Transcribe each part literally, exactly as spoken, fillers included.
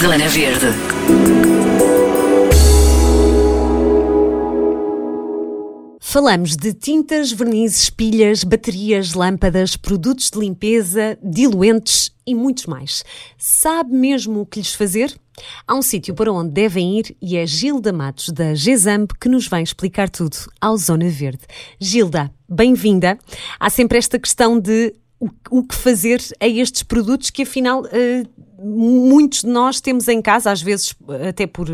Zona Verde. Falamos de tintas, vernizes, pilhas, baterias, lâmpadas, produtos de limpeza, diluentes e muitos mais. Sabe mesmo o que lhes fazer? Há um sítio para onde devem ir e é Gilda Matos, da GESAMB, que nos vai explicar tudo ao Zona Verde. Gilda, bem-vinda. Há sempre esta questão de o que fazer a estes produtos que, afinal, muitos de nós temos em casa, às vezes até por,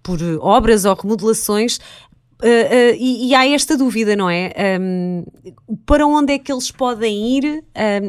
por obras ou remodelações, e há esta dúvida, não é? Para onde é que eles podem ir?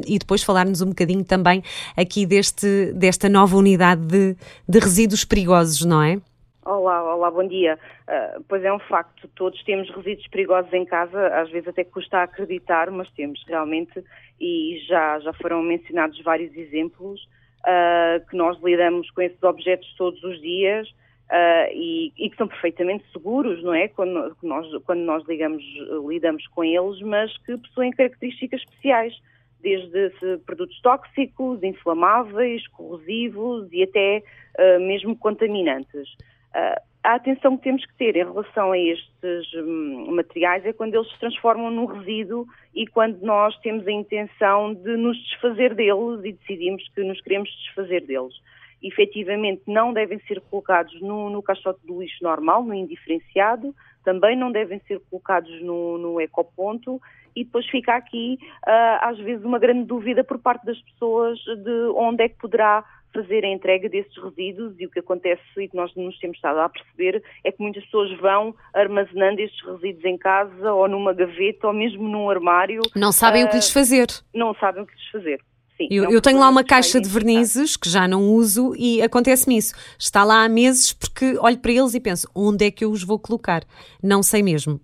E depois falar-nos um bocadinho também aqui deste, desta nova unidade de, de resíduos perigosos, não é? Olá, olá, bom dia. Uh, pois é um facto, todos temos resíduos perigosos em casa, às vezes até custa acreditar, mas temos realmente, e já, já foram mencionados vários exemplos, uh, que nós lidamos com esses objetos todos os dias uh, e, e que são perfeitamente seguros, não é? Quando nós, quando nós ligamos, lidamos com eles, mas que possuem características especiais, desde produtos tóxicos, inflamáveis, corrosivos e até uh, mesmo contaminantes. Uh, a atenção que temos que ter em relação a estes um, materiais é quando eles se transformam num resíduo e quando nós temos a intenção de nos desfazer deles e decidimos que nos queremos desfazer deles. Efetivamente, não devem ser colocados no, no caixote do lixo normal, no indiferenciado, também não devem ser colocados no, no ecoponto e depois fica aqui, uh, às vezes, uma grande dúvida por parte das pessoas de onde é que poderá fazer a entrega desses resíduos e o que acontece e que nós nos temos estado a perceber é que muitas pessoas vão armazenando estes resíduos em casa ou numa gaveta ou mesmo num armário. Não sabem uh, o que lhes fazer. Não sabem o que lhes fazer. Sim, eu eu tenho lá uma caixa de vernizes que já não uso e acontece-me isso. Está lá há meses porque olho para eles e penso, onde é que eu os vou colocar? Não sei mesmo.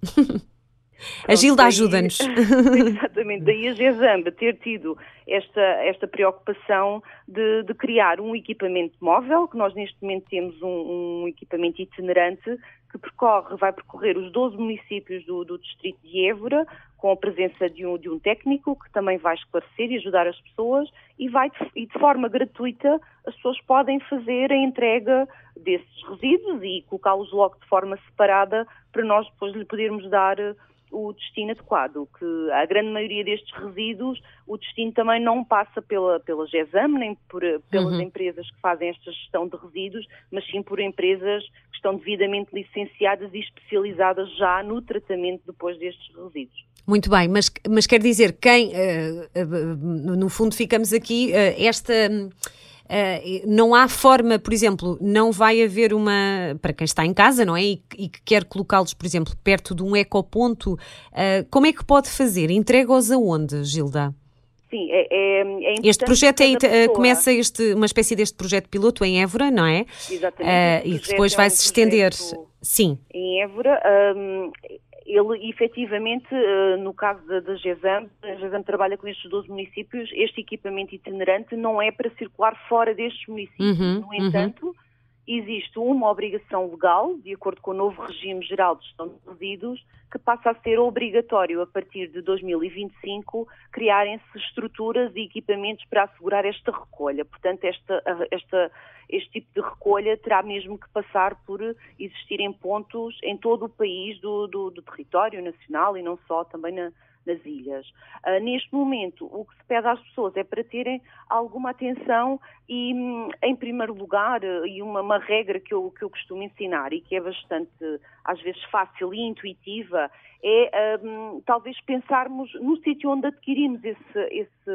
A Gilda ajuda-nos. Exatamente, daí a GESAMB ter tido esta, esta preocupação de, de criar um equipamento móvel, que nós neste momento temos um, um equipamento itinerante que percorre, vai percorrer os doze municípios do, do distrito de Évora, com a presença de um, de um técnico que também vai esclarecer e ajudar as pessoas e, vai, e de forma gratuita as pessoas podem fazer a entrega desses resíduos e colocá-los logo de forma separada para nós depois lhe podermos dar o destino adequado, que a grande maioria destes resíduos, o destino também não passa pela, pela GESAM, nem por, pelas uhum. empresas que fazem esta gestão de resíduos, mas sim por empresas que estão devidamente licenciadas e especializadas já no tratamento depois destes resíduos. Muito bem, mas, mas quer dizer, quem, uh, uh, no fundo ficamos aqui, uh, esta... Um... Uh, não há forma, por exemplo, não vai haver uma, para quem está em casa, não é? E, e que quer colocá-los, por exemplo, perto de um ecoponto, uh, como é que pode fazer? Entrega-os aonde, Gilda? Sim, é, é, é este projeto é, começa este, uma espécie deste projeto piloto em Évora, não é? Exatamente. Uh, e depois vai se estender. Sim. Em Évora, um, ele efetivamente, no caso da GESAM, a GESAM trabalha com estes doze municípios, este equipamento itinerante não é para circular fora destes municípios. Uhum, no entanto, uhum. existe uma obrigação legal, de acordo com o novo regime geral de gestão de resíduos, que passa a ser obrigatório, a partir de dois mil e vinte e cinco, criarem-se estruturas e equipamentos para assegurar esta recolha. Portanto, esta, esta, este tipo de recolha terá mesmo que passar por existir em pontos em todo o país do, do, do território nacional e não só, também na, nas ilhas. Uh, neste momento, o que se pede às pessoas é para terem alguma atenção e, em primeiro lugar, e uma, uma regra que eu, que eu costumo ensinar e que é bastante, às vezes, fácil e intuitiva, é um, talvez pensarmos no sítio onde adquirimos esse, esse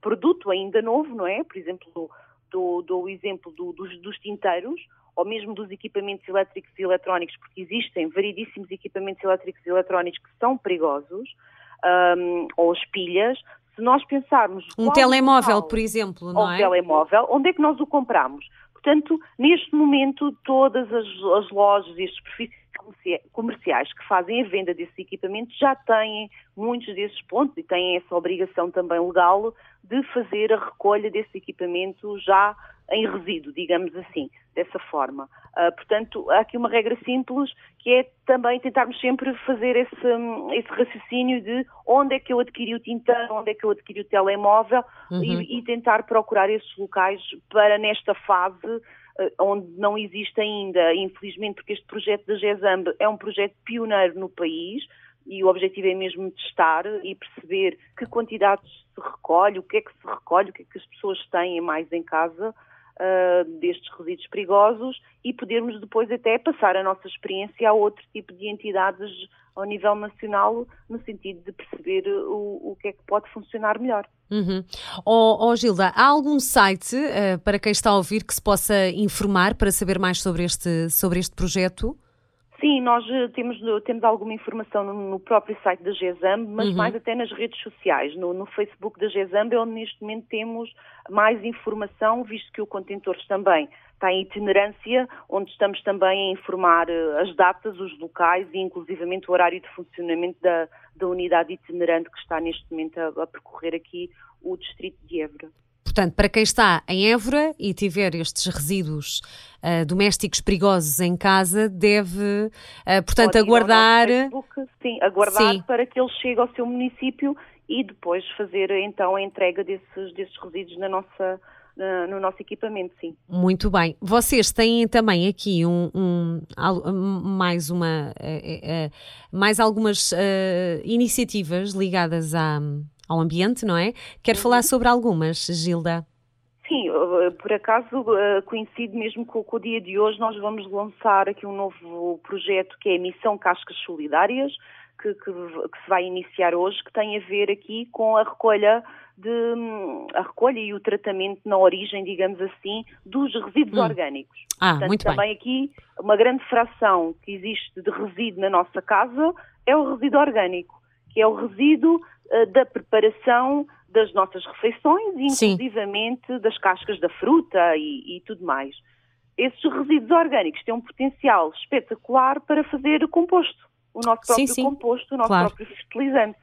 produto ainda novo, não é? Por exemplo, dou, dou o exemplo do, dos, dos tinteiros ou mesmo dos equipamentos elétricos e eletrónicos, porque existem variedíssimos equipamentos elétricos e eletrónicos que são perigosos, um, ou as pilhas. Se nós pensarmos... Um telemóvel, local, por exemplo, não é? Um telemóvel, onde é que nós o compramos? Portanto, neste momento, todas as, as lojas e as superfícies comerciais que fazem a venda desses equipamentos já têm muitos desses pontos e têm essa obrigação também legal de fazer a recolha desse equipamento já em resíduo, digamos assim, dessa forma. Uh, portanto, há aqui uma regra simples que é também tentarmos sempre fazer esse, esse raciocínio de onde é que eu adquiri o tinteiro, onde é que eu adquiri o telemóvel uhum. e, e tentar procurar esses locais para, nesta fase, onde não existe ainda, infelizmente, porque este projeto da Gesambe é um projeto pioneiro no país e o objetivo é mesmo testar e perceber que quantidades se recolhe, o que é que se recolhe, o que é que as pessoas têm mais em casa uh, destes resíduos perigosos e podermos depois até passar a nossa experiência a outro tipo de entidades ao nível nacional, no sentido de perceber o, o que é que pode funcionar melhor. Uhum. Oh, oh Gilda, há algum site uh, para quem está a ouvir que se possa informar para saber mais sobre este, sobre este projeto? Sim, nós temos, temos alguma informação no, no próprio site da GESAM, mas uhum. mais até nas redes sociais. No, no Facebook da GESAM é onde neste momento temos mais informação, visto que o Contentores também está em itinerância, onde estamos também a informar as datas, os locais e inclusivamente o horário de funcionamento da, da unidade itinerante que está neste momento a, a percorrer aqui o distrito de Évora. Portanto, para quem está em Évora e tiver estes resíduos uh, domésticos perigosos em casa, deve, uh, portanto, aguardar... Facebook, sim, aguardar sim. para que ele chegue ao seu município e depois fazer, então, a entrega desses, desses resíduos na nossa, na, no nosso equipamento, sim. Muito bem. Vocês têm também aqui um, um, mais, uma, uh, uh, mais algumas uh, iniciativas ligadas à... ao ambiente, não é? Quero falar sobre algumas, Gilda. Sim, por acaso coincide mesmo com o dia de hoje, nós vamos lançar aqui um novo projeto que é a Missão Cascas Solidárias, que, que, que se vai iniciar hoje, que tem a ver aqui com a recolha, de, a recolha e o tratamento na origem, digamos assim, dos resíduos hum. orgânicos. Ah, Portanto, muito também bem. Aqui uma grande fração que existe de resíduo na nossa casa é o resíduo orgânico, que é o resíduo da preparação das nossas refeições e, inclusivamente, Sim. das cascas da fruta e, e tudo mais. Esses resíduos orgânicos têm um potencial espetacular para fazer composto, o nosso próprio sim, sim. composto, o nosso claro. próprio fertilizante.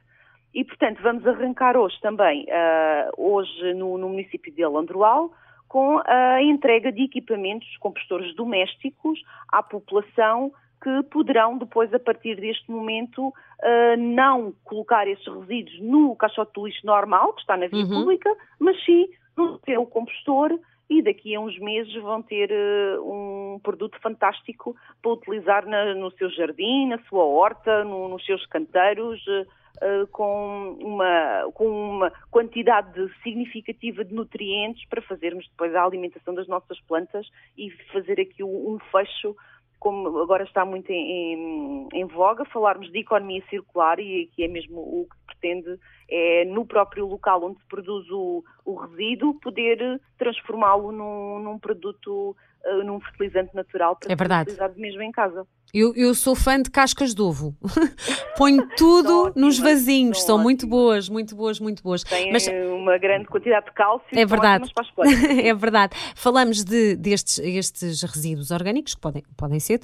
E, portanto, vamos arrancar hoje também, uh, hoje no, no município de Alandroal, com a entrega de equipamentos compostores domésticos à população que poderão depois, a partir deste momento, não colocar estes resíduos no caixote de lixo normal, que está na via uhum. pública, mas sim no seu compostor e daqui a uns meses vão ter um produto fantástico para utilizar na, no seu jardim, na sua horta, no, nos seus canteiros, com uma, com uma quantidade significativa de nutrientes para fazermos depois a alimentação das nossas plantas e fazer aqui um fecho. Como agora está muito em, em, em voga, falarmos de economia circular e aqui é mesmo o que pretende, é no próprio local onde se produz o, o resíduo, poder transformá-lo num, num produto, num fertilizante natural para ser utilizado mesmo em casa. Eu, eu sou fã de cascas de ovo. Ponho tudo ótimas, nos vasinhos. São, são muito boas, muito boas, muito boas. Tem Mas... uma grande quantidade de cálcio. É verdade. É verdade. Falamos de, destes estes resíduos orgânicos que podem, podem, ser,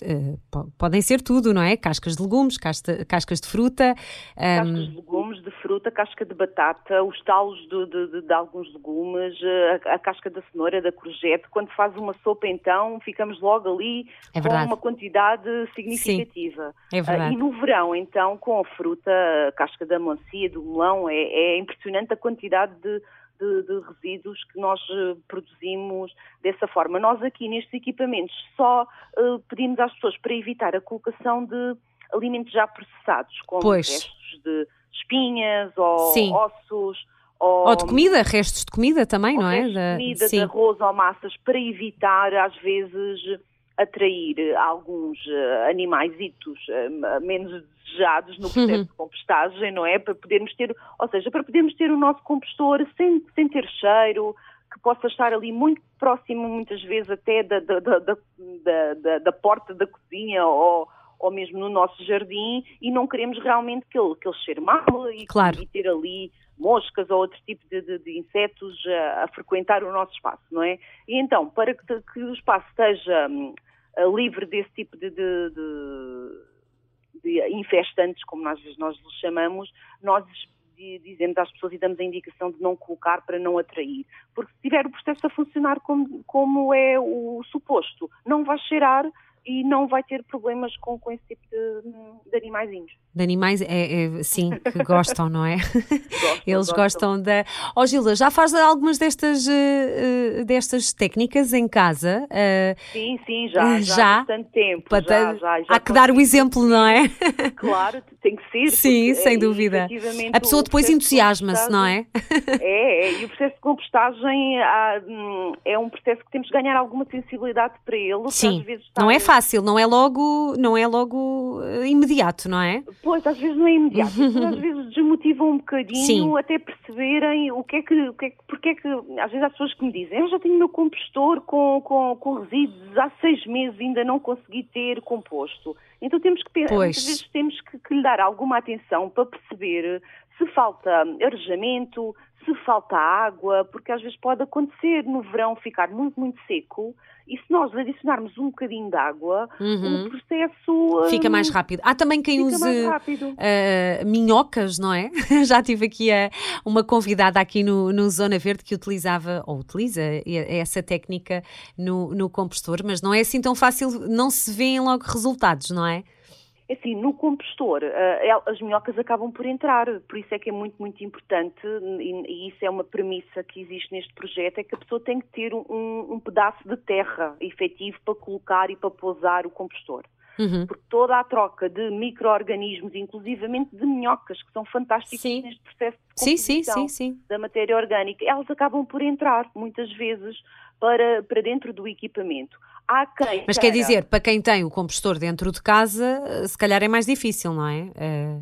uh, podem ser tudo, não é? Cascas de legumes, casca, cascas de fruta. Um... Cascas de legumes, de fruta, casca de batata, os talos de, de, de, de alguns legumes, a, a casca da cenoura, da courgette. Quando faz uma sopa, então, ficamos logo ali é com uma quantidade... significativa. Sim, é verdade. Uh, e no verão, então, com a fruta, a casca da melancia, do melão, é, é impressionante a quantidade de, de, de resíduos que nós uh, produzimos dessa forma. Nós aqui nestes equipamentos só uh, pedimos às pessoas para evitar a colocação de alimentos já processados, como pois. restos de espinhas ou Sim. ossos. Ou, ou de comida, restos de comida também, não é? Restos de comida, Sim. de arroz ou massas, para evitar, às vezes... atrair alguns animaisitos menos desejados no processo uhum. de compostagem, não é? Para podermos ter, ou seja, para podermos ter o nosso compostor sem, sem ter cheiro, que possa estar ali muito próximo, muitas vezes até da, da, da, da, da, da porta da cozinha ou, ou mesmo no nosso jardim, e não queremos realmente que ele, que ele cheire mal e, claro. e ter ali moscas ou outro tipo de, de, de insetos a, a frequentar o nosso espaço, não é? E então, para que, que o espaço esteja uh, livre desse tipo de, de, de, de infestantes, como às vezes nós lhes chamamos, nós dizemos às pessoas e damos a indicação de não colocar para não atrair. Porque se tiver o processo a funcionar como, como é o suposto, não vai cheirar e não vai ter problemas com, com esse tipo de, de animaizinhos. De animais, é, é, sim, que gostam, não é? Gostam, eles gostam, gostam da... Oh, Gilda, já faz algumas destas, uh, destas técnicas em casa? Uh, sim, sim, já, já, já há tanto tempo. Já, já, já, já há que dar o exemplo, não é? Claro, tem que ser. Sim, porque, sem é, dúvida. A pessoa depois entusiasma-se, de não é? É, é, e o processo de compostagem há, é um processo que temos que ganhar alguma sensibilidade para ele. Sim, às vezes não é fácil, não é logo, não é logo imediato, não é? Pois, às vezes não é imediato, às vezes desmotivam um bocadinho. Sim. Até perceberem o que é que, o que, é que, porque é que, às vezes há pessoas que me dizem, eu já tenho meu compostor com, com, com resíduos há seis meses e ainda não consegui ter composto. Então temos que pensar, às vezes temos que, que lhe dar alguma atenção para perceber se falta arejamento, se falta água, porque às vezes pode acontecer no verão ficar muito, muito seco e se nós adicionarmos um bocadinho de água, uhum. o processo... Fica um, mais rápido. Há também quem use uh, minhocas, não é? Já tive aqui a, uma convidada aqui no, no Zona Verde que utilizava, ou utiliza, essa técnica no, no compostor, mas não é assim tão fácil, não se vêem logo resultados, não é? Assim, no compostor, as minhocas acabam por entrar, por isso é que é muito, muito importante, e isso é uma premissa que existe neste projeto, é que a pessoa tem que ter um, um pedaço de terra efetivo para colocar e para pousar o compostor. Uhum. Porque toda a troca de micro-organismos, inclusivamente de minhocas, que são fantásticos sim. neste processo de composição sim, sim, sim, sim. da matéria orgânica, elas acabam por entrar, muitas vezes, para, para dentro do equipamento. Há quem Mas quer dizer, para quem tem o compostor dentro de casa, se calhar é mais difícil, não é? é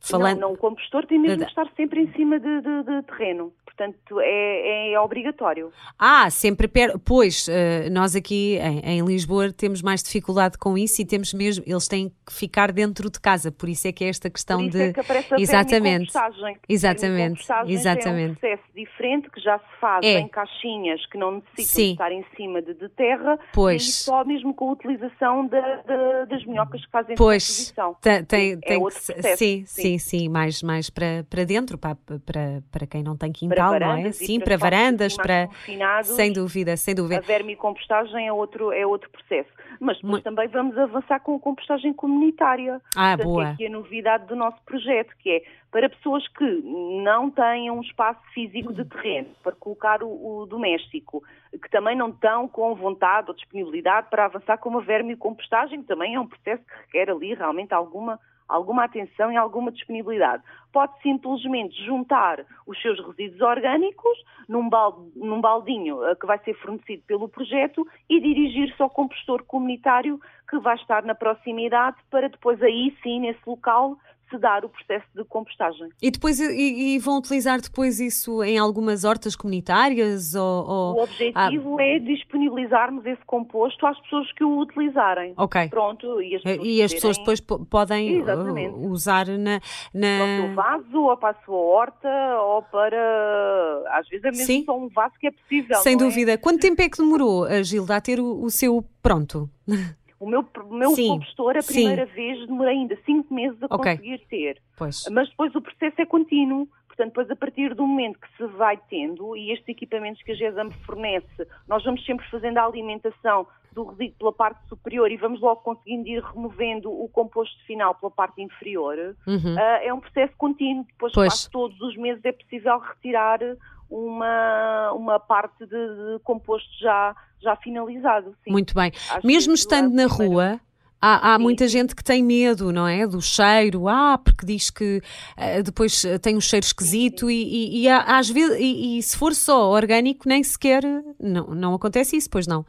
falando... não, não, o compostor tem mesmo de estar sempre em cima de, de, de terreno. Portanto, é, é obrigatório. Ah, sempre perto. Pois, nós aqui em, em Lisboa temos mais dificuldade com isso e temos mesmo, eles têm que ficar dentro de casa, por isso é que é esta questão por isso de. É que aparece a Exatamente. Compostagem. Exatamente. Exatamente. É um processo diferente que já se faz é. em caixinhas que não necessitam Sim. de estar em cima de, de terra pois. e só mesmo com a utilização de, de, das minhocas que fazem pois. a exposição. Tem, tem, é tem outro que processo. Sim, sim, sim, sim. Mais, mais para, para dentro, para, para, para quem não tem quintal. Para varandas, é? Sim, para, para varandas, para... Sem dúvida, sem dúvida. A vermicompostagem é outro, é outro processo. Mas depois Muito... também vamos avançar com a compostagem comunitária. Ah, Portanto, boa. É aqui a novidade do nosso projeto, que é para pessoas que não têm um espaço físico de terreno, para colocar o, o doméstico, que também não estão com vontade ou disponibilidade para avançar com uma vermicompostagem, que também é um processo que requer ali realmente alguma... alguma atenção e alguma disponibilidade. Pode simplesmente juntar os seus resíduos orgânicos num, balde, num baldinho que vai ser fornecido pelo projeto e dirigir-se ao compostor comunitário que vai estar na proximidade para depois aí sim, nesse local, se dar o processo de compostagem. E depois e, e vão utilizar depois isso em algumas hortas comunitárias? Ou, ou... O objetivo ah, é disponibilizarmos esse composto às pessoas que o utilizarem. Ok. Pronto. E as pessoas, e as pessoas depois p- podem Exatamente. usar na... na... Para o seu vaso, ou para a sua horta, ou para... Às vezes é mesmo Sim. só um vaso que é possível. Sem dúvida. É? Quanto tempo é que demorou, Gilda, a ter o, o seu pronto? O meu, meu sim, compostor, a primeira sim. vez, demorei ainda cinco meses a okay. conseguir ter. Pois. Mas depois o processo é contínuo. Portanto, depois a partir do momento que se vai tendo, e estes equipamentos que a GESAM fornece, nós vamos sempre fazendo a alimentação do resíduo pela parte superior e vamos logo conseguindo ir removendo o composto final pela parte inferior. Uhum. Uh, é um processo contínuo. Depois, quase todos os meses, é possível retirar uma, uma parte de, de composto já... já finalizado. Sim. Muito bem. Acho Mesmo estando na rua, há, há muita gente que tem medo, não é? Do cheiro, ah, porque diz que uh, depois tem um cheiro esquisito sim, sim. E, e, e às vezes, e, e se for só orgânico, nem sequer, não, não acontece isso, pois não.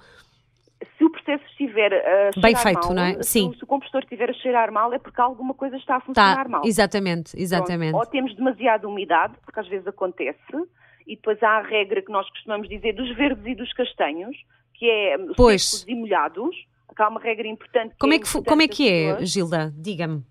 Se o processo estiver a cheirar Bem feito, mal, não é? Sim. Se, se o compostor estiver a cheirar mal, é porque alguma coisa está a funcionar tá, mal. Exatamente, exatamente. Pronto. Ou temos demasiada umidade, porque às vezes acontece, e depois há a regra que nós costumamos dizer dos verdes e dos castanhos, que é pois. secos e molhados, que há uma regra importante. Como é que, é, como é, que é, Gilda? Diga-me.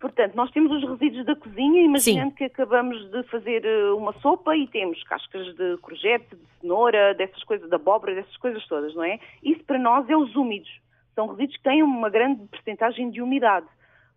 Portanto, nós temos os resíduos da cozinha, imaginando Sim. que acabamos de fazer uma sopa e temos cascas de courgette, de cenoura, dessas coisas, de abóbora, dessas coisas todas, não é? Isso para nós é os úmidos. São resíduos que têm uma grande percentagem de umidade.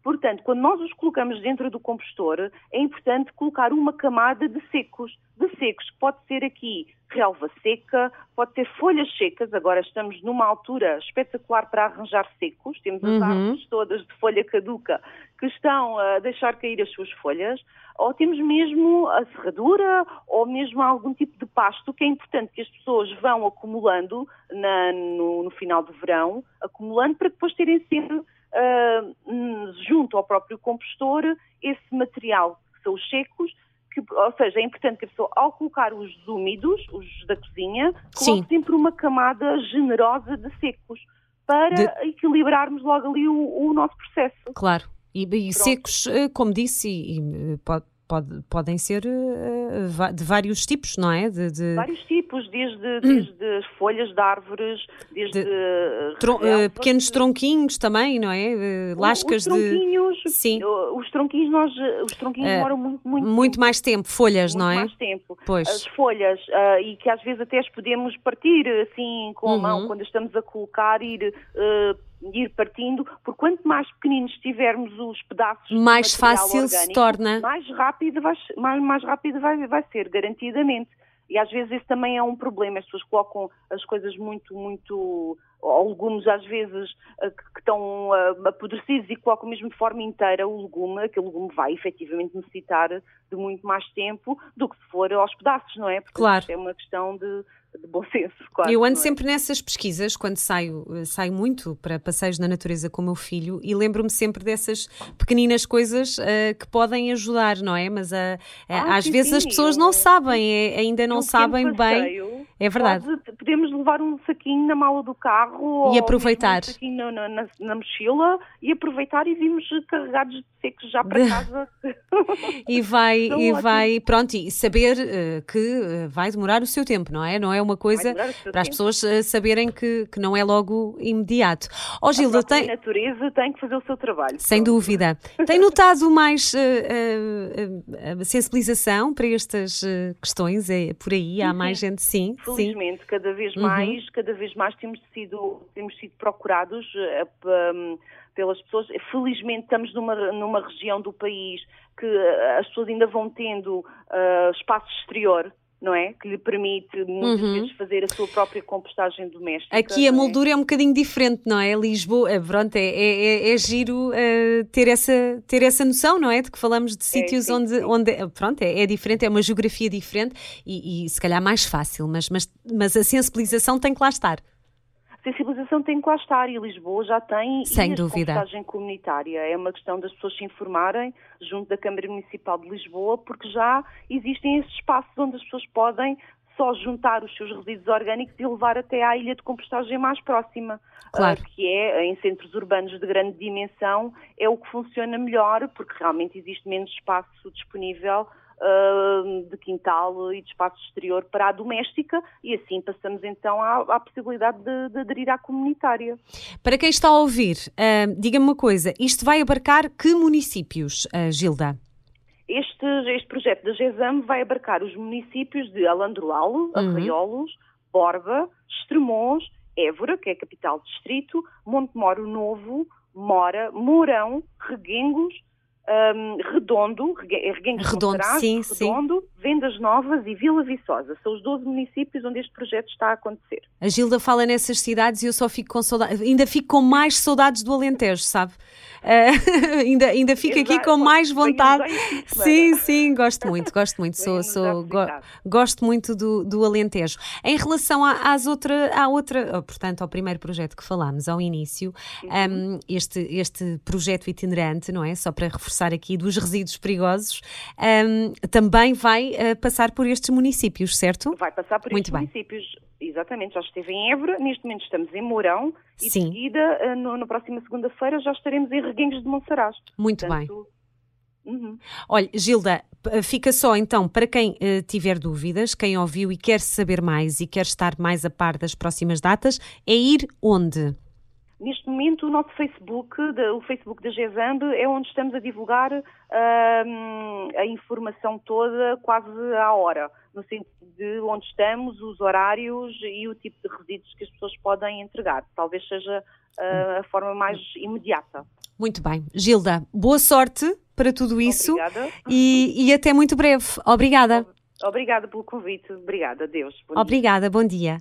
Portanto, quando nós os colocamos dentro do compostor, é importante colocar uma camada de secos, de secos, que pode ser aqui relva seca, pode ser folhas secas, agora estamos numa altura espetacular para arranjar secos, temos as uhum. árvores todas de folha caduca que estão a deixar cair as suas folhas, ou temos mesmo a serradura, ou mesmo algum tipo de pasto, que é importante que as pessoas vão acumulando na, no, no final do verão, acumulando para depois terem sempre... Uh, junto ao próprio compostor, esse material que são os secos, que, ou seja, é importante que a pessoa, ao colocar os úmidos, os da cozinha, coloque sempre uma camada generosa de secos, para de... equilibrarmos logo ali o, o nosso processo. Claro, e, e secos, como disse, e, e pode... Pode, podem ser uh, de vários tipos, não é? De, de... Vários tipos, desde, desde folhas de árvores, desde... De... Tron... Uh, pequenos tronquinhos também, não é? Uh, lascas os tronquinhos, de... Sim. Os tronquinhos, nós, os tronquinhos uh, demoram muito, muito, muito tempo. mais tempo, folhas, muito não é? Muito mais tempo. Pois. As folhas, uh, e que às vezes até as podemos partir assim com a uhum. mão, quando estamos a colocar, ir... Uh, ir partindo, porque quanto mais pequeninos tivermos os pedaços mais de material fácil orgânico, se torna. Mais rápido vai, mais, mais rápido vai, vai ser, garantidamente. E às vezes isso também é um problema, as pessoas colocam as coisas muito, muito, ou legumes às vezes que estão apodrecidos e colocam mesmo de forma inteira o legume, aquele legume vai efetivamente necessitar de muito mais tempo do que se for aos pedaços, não é? Porque claro. É uma questão de... de bom senso, claro. Eu ando é? sempre nessas pesquisas, quando saio, saio muito para passeios na natureza com o meu filho, e lembro-me sempre dessas pequeninas coisas uh, que podem ajudar, não é? Mas uh, ah, às sim, vezes sim. as pessoas não sabem, é, ainda não um sabem passeio, bem. É verdade. Pode, podemos levar um saquinho na mala do carro, e aproveitar. Ou um saquinho na, na, na mochila, e aproveitar e vimos carregados de secos já para casa. E vai, então, e vai pronto, e saber uh, que vai demorar o seu tempo, não é? Não é? É uma coisa para as pessoas uh, saberem que, que não é logo imediato. Oh, Gilda, tem... A natureza tem que fazer o seu trabalho. Sem então. dúvida. Tem notado mais uh, uh, uh, sensibilização para estas uh, questões é, por aí? Há sim, mais gente? Sim. Felizmente, sim. cada vez mais, uhum. cada vez mais temos sido, temos sido procurados uh, um, pelas pessoas. Felizmente estamos numa, numa região do país que as pessoas ainda vão tendo uh, espaço exterior, não é? Que lhe permite muitas uhum. vezes fazer a sua própria compostagem doméstica. Aqui a moldura é? é um bocadinho diferente, não é? Lisboa, pronto, é, é, é giro uh, ter, essa, ter essa noção, não é? De que falamos de sítios é, sim, onde, sim. onde pronto, é, é diferente, é uma geografia diferente e, e se calhar mais fácil, mas, mas, mas a sensibilização tem que lá estar. A sensibilização tem que lá estar e Lisboa já tem Sem e a dúvida. compostagem comunitária. É uma questão das pessoas se informarem junto da Câmara Municipal de Lisboa, porque já existem esses espaços onde as pessoas podem só juntar os seus resíduos orgânicos e levar até à ilha de compostagem mais próxima, claro. que é em centros urbanos de grande dimensão, é o que funciona melhor, porque realmente existe menos espaço disponível de quintal e de espaço exterior para a doméstica, e assim passamos então à, à possibilidade de, de aderir à comunitária. Para quem está a ouvir, uh, diga-me uma coisa, isto vai abarcar que municípios, uh, Gilda? Este, este projeto da GESAM vai abarcar os municípios de Alandroal, uhum. Arraiolos, Borba, Estremoz, Évora, que é a capital do distrito, Montemor-o-Novo, Mora, Mourão, Reguengos, Um, Redondo, Reguengos de Monsaraz, sim, Redondo, sim. Vendas Novas e Vila Viçosa. São os doze municípios onde este projeto está a acontecer. A Gilda fala nessas cidades e eu só fico com saudades, ainda fico com mais saudades do Alentejo, sabe? Uh, ainda, ainda fico Exato. aqui com mais vontade. Sim, sim, gosto muito, gosto muito. sou, sou, go, gosto muito do, do Alentejo. Em relação à, às outra, à outra, oh, portanto, ao primeiro projeto que falámos ao início, uhum. um, este, este projeto itinerante, não é? Só para reforçar aqui dos resíduos perigosos, um, também vai uh, passar por estes municípios, certo? Vai passar por Muito estes bem. municípios, exatamente, já esteve em Évora, neste momento estamos em Mourão e Sim. de seguida, uh, no, na próxima segunda-feira, já estaremos em Reguengos de Monsaraz. Muito Portanto, bem. Uhum. Olha, Gilda, fica só então, para quem uh, tiver dúvidas, quem ouviu e quer saber mais e quer estar mais a par das próximas datas, é ir onde? Neste momento, o nosso Facebook, o Facebook da Gesambe, é onde estamos a divulgar hum, a informação toda quase à hora, no sentido de onde estamos, os horários e o tipo de resíduos que as pessoas podem entregar. Talvez seja uh, a forma mais imediata. Muito bem. Gilda, boa sorte para tudo isso. Obrigada. E, e até muito breve. Obrigada. Obrigada pelo convite. Obrigada. Adeus. Bom Obrigada. Dia. Bom dia.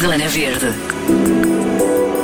Zona Verde.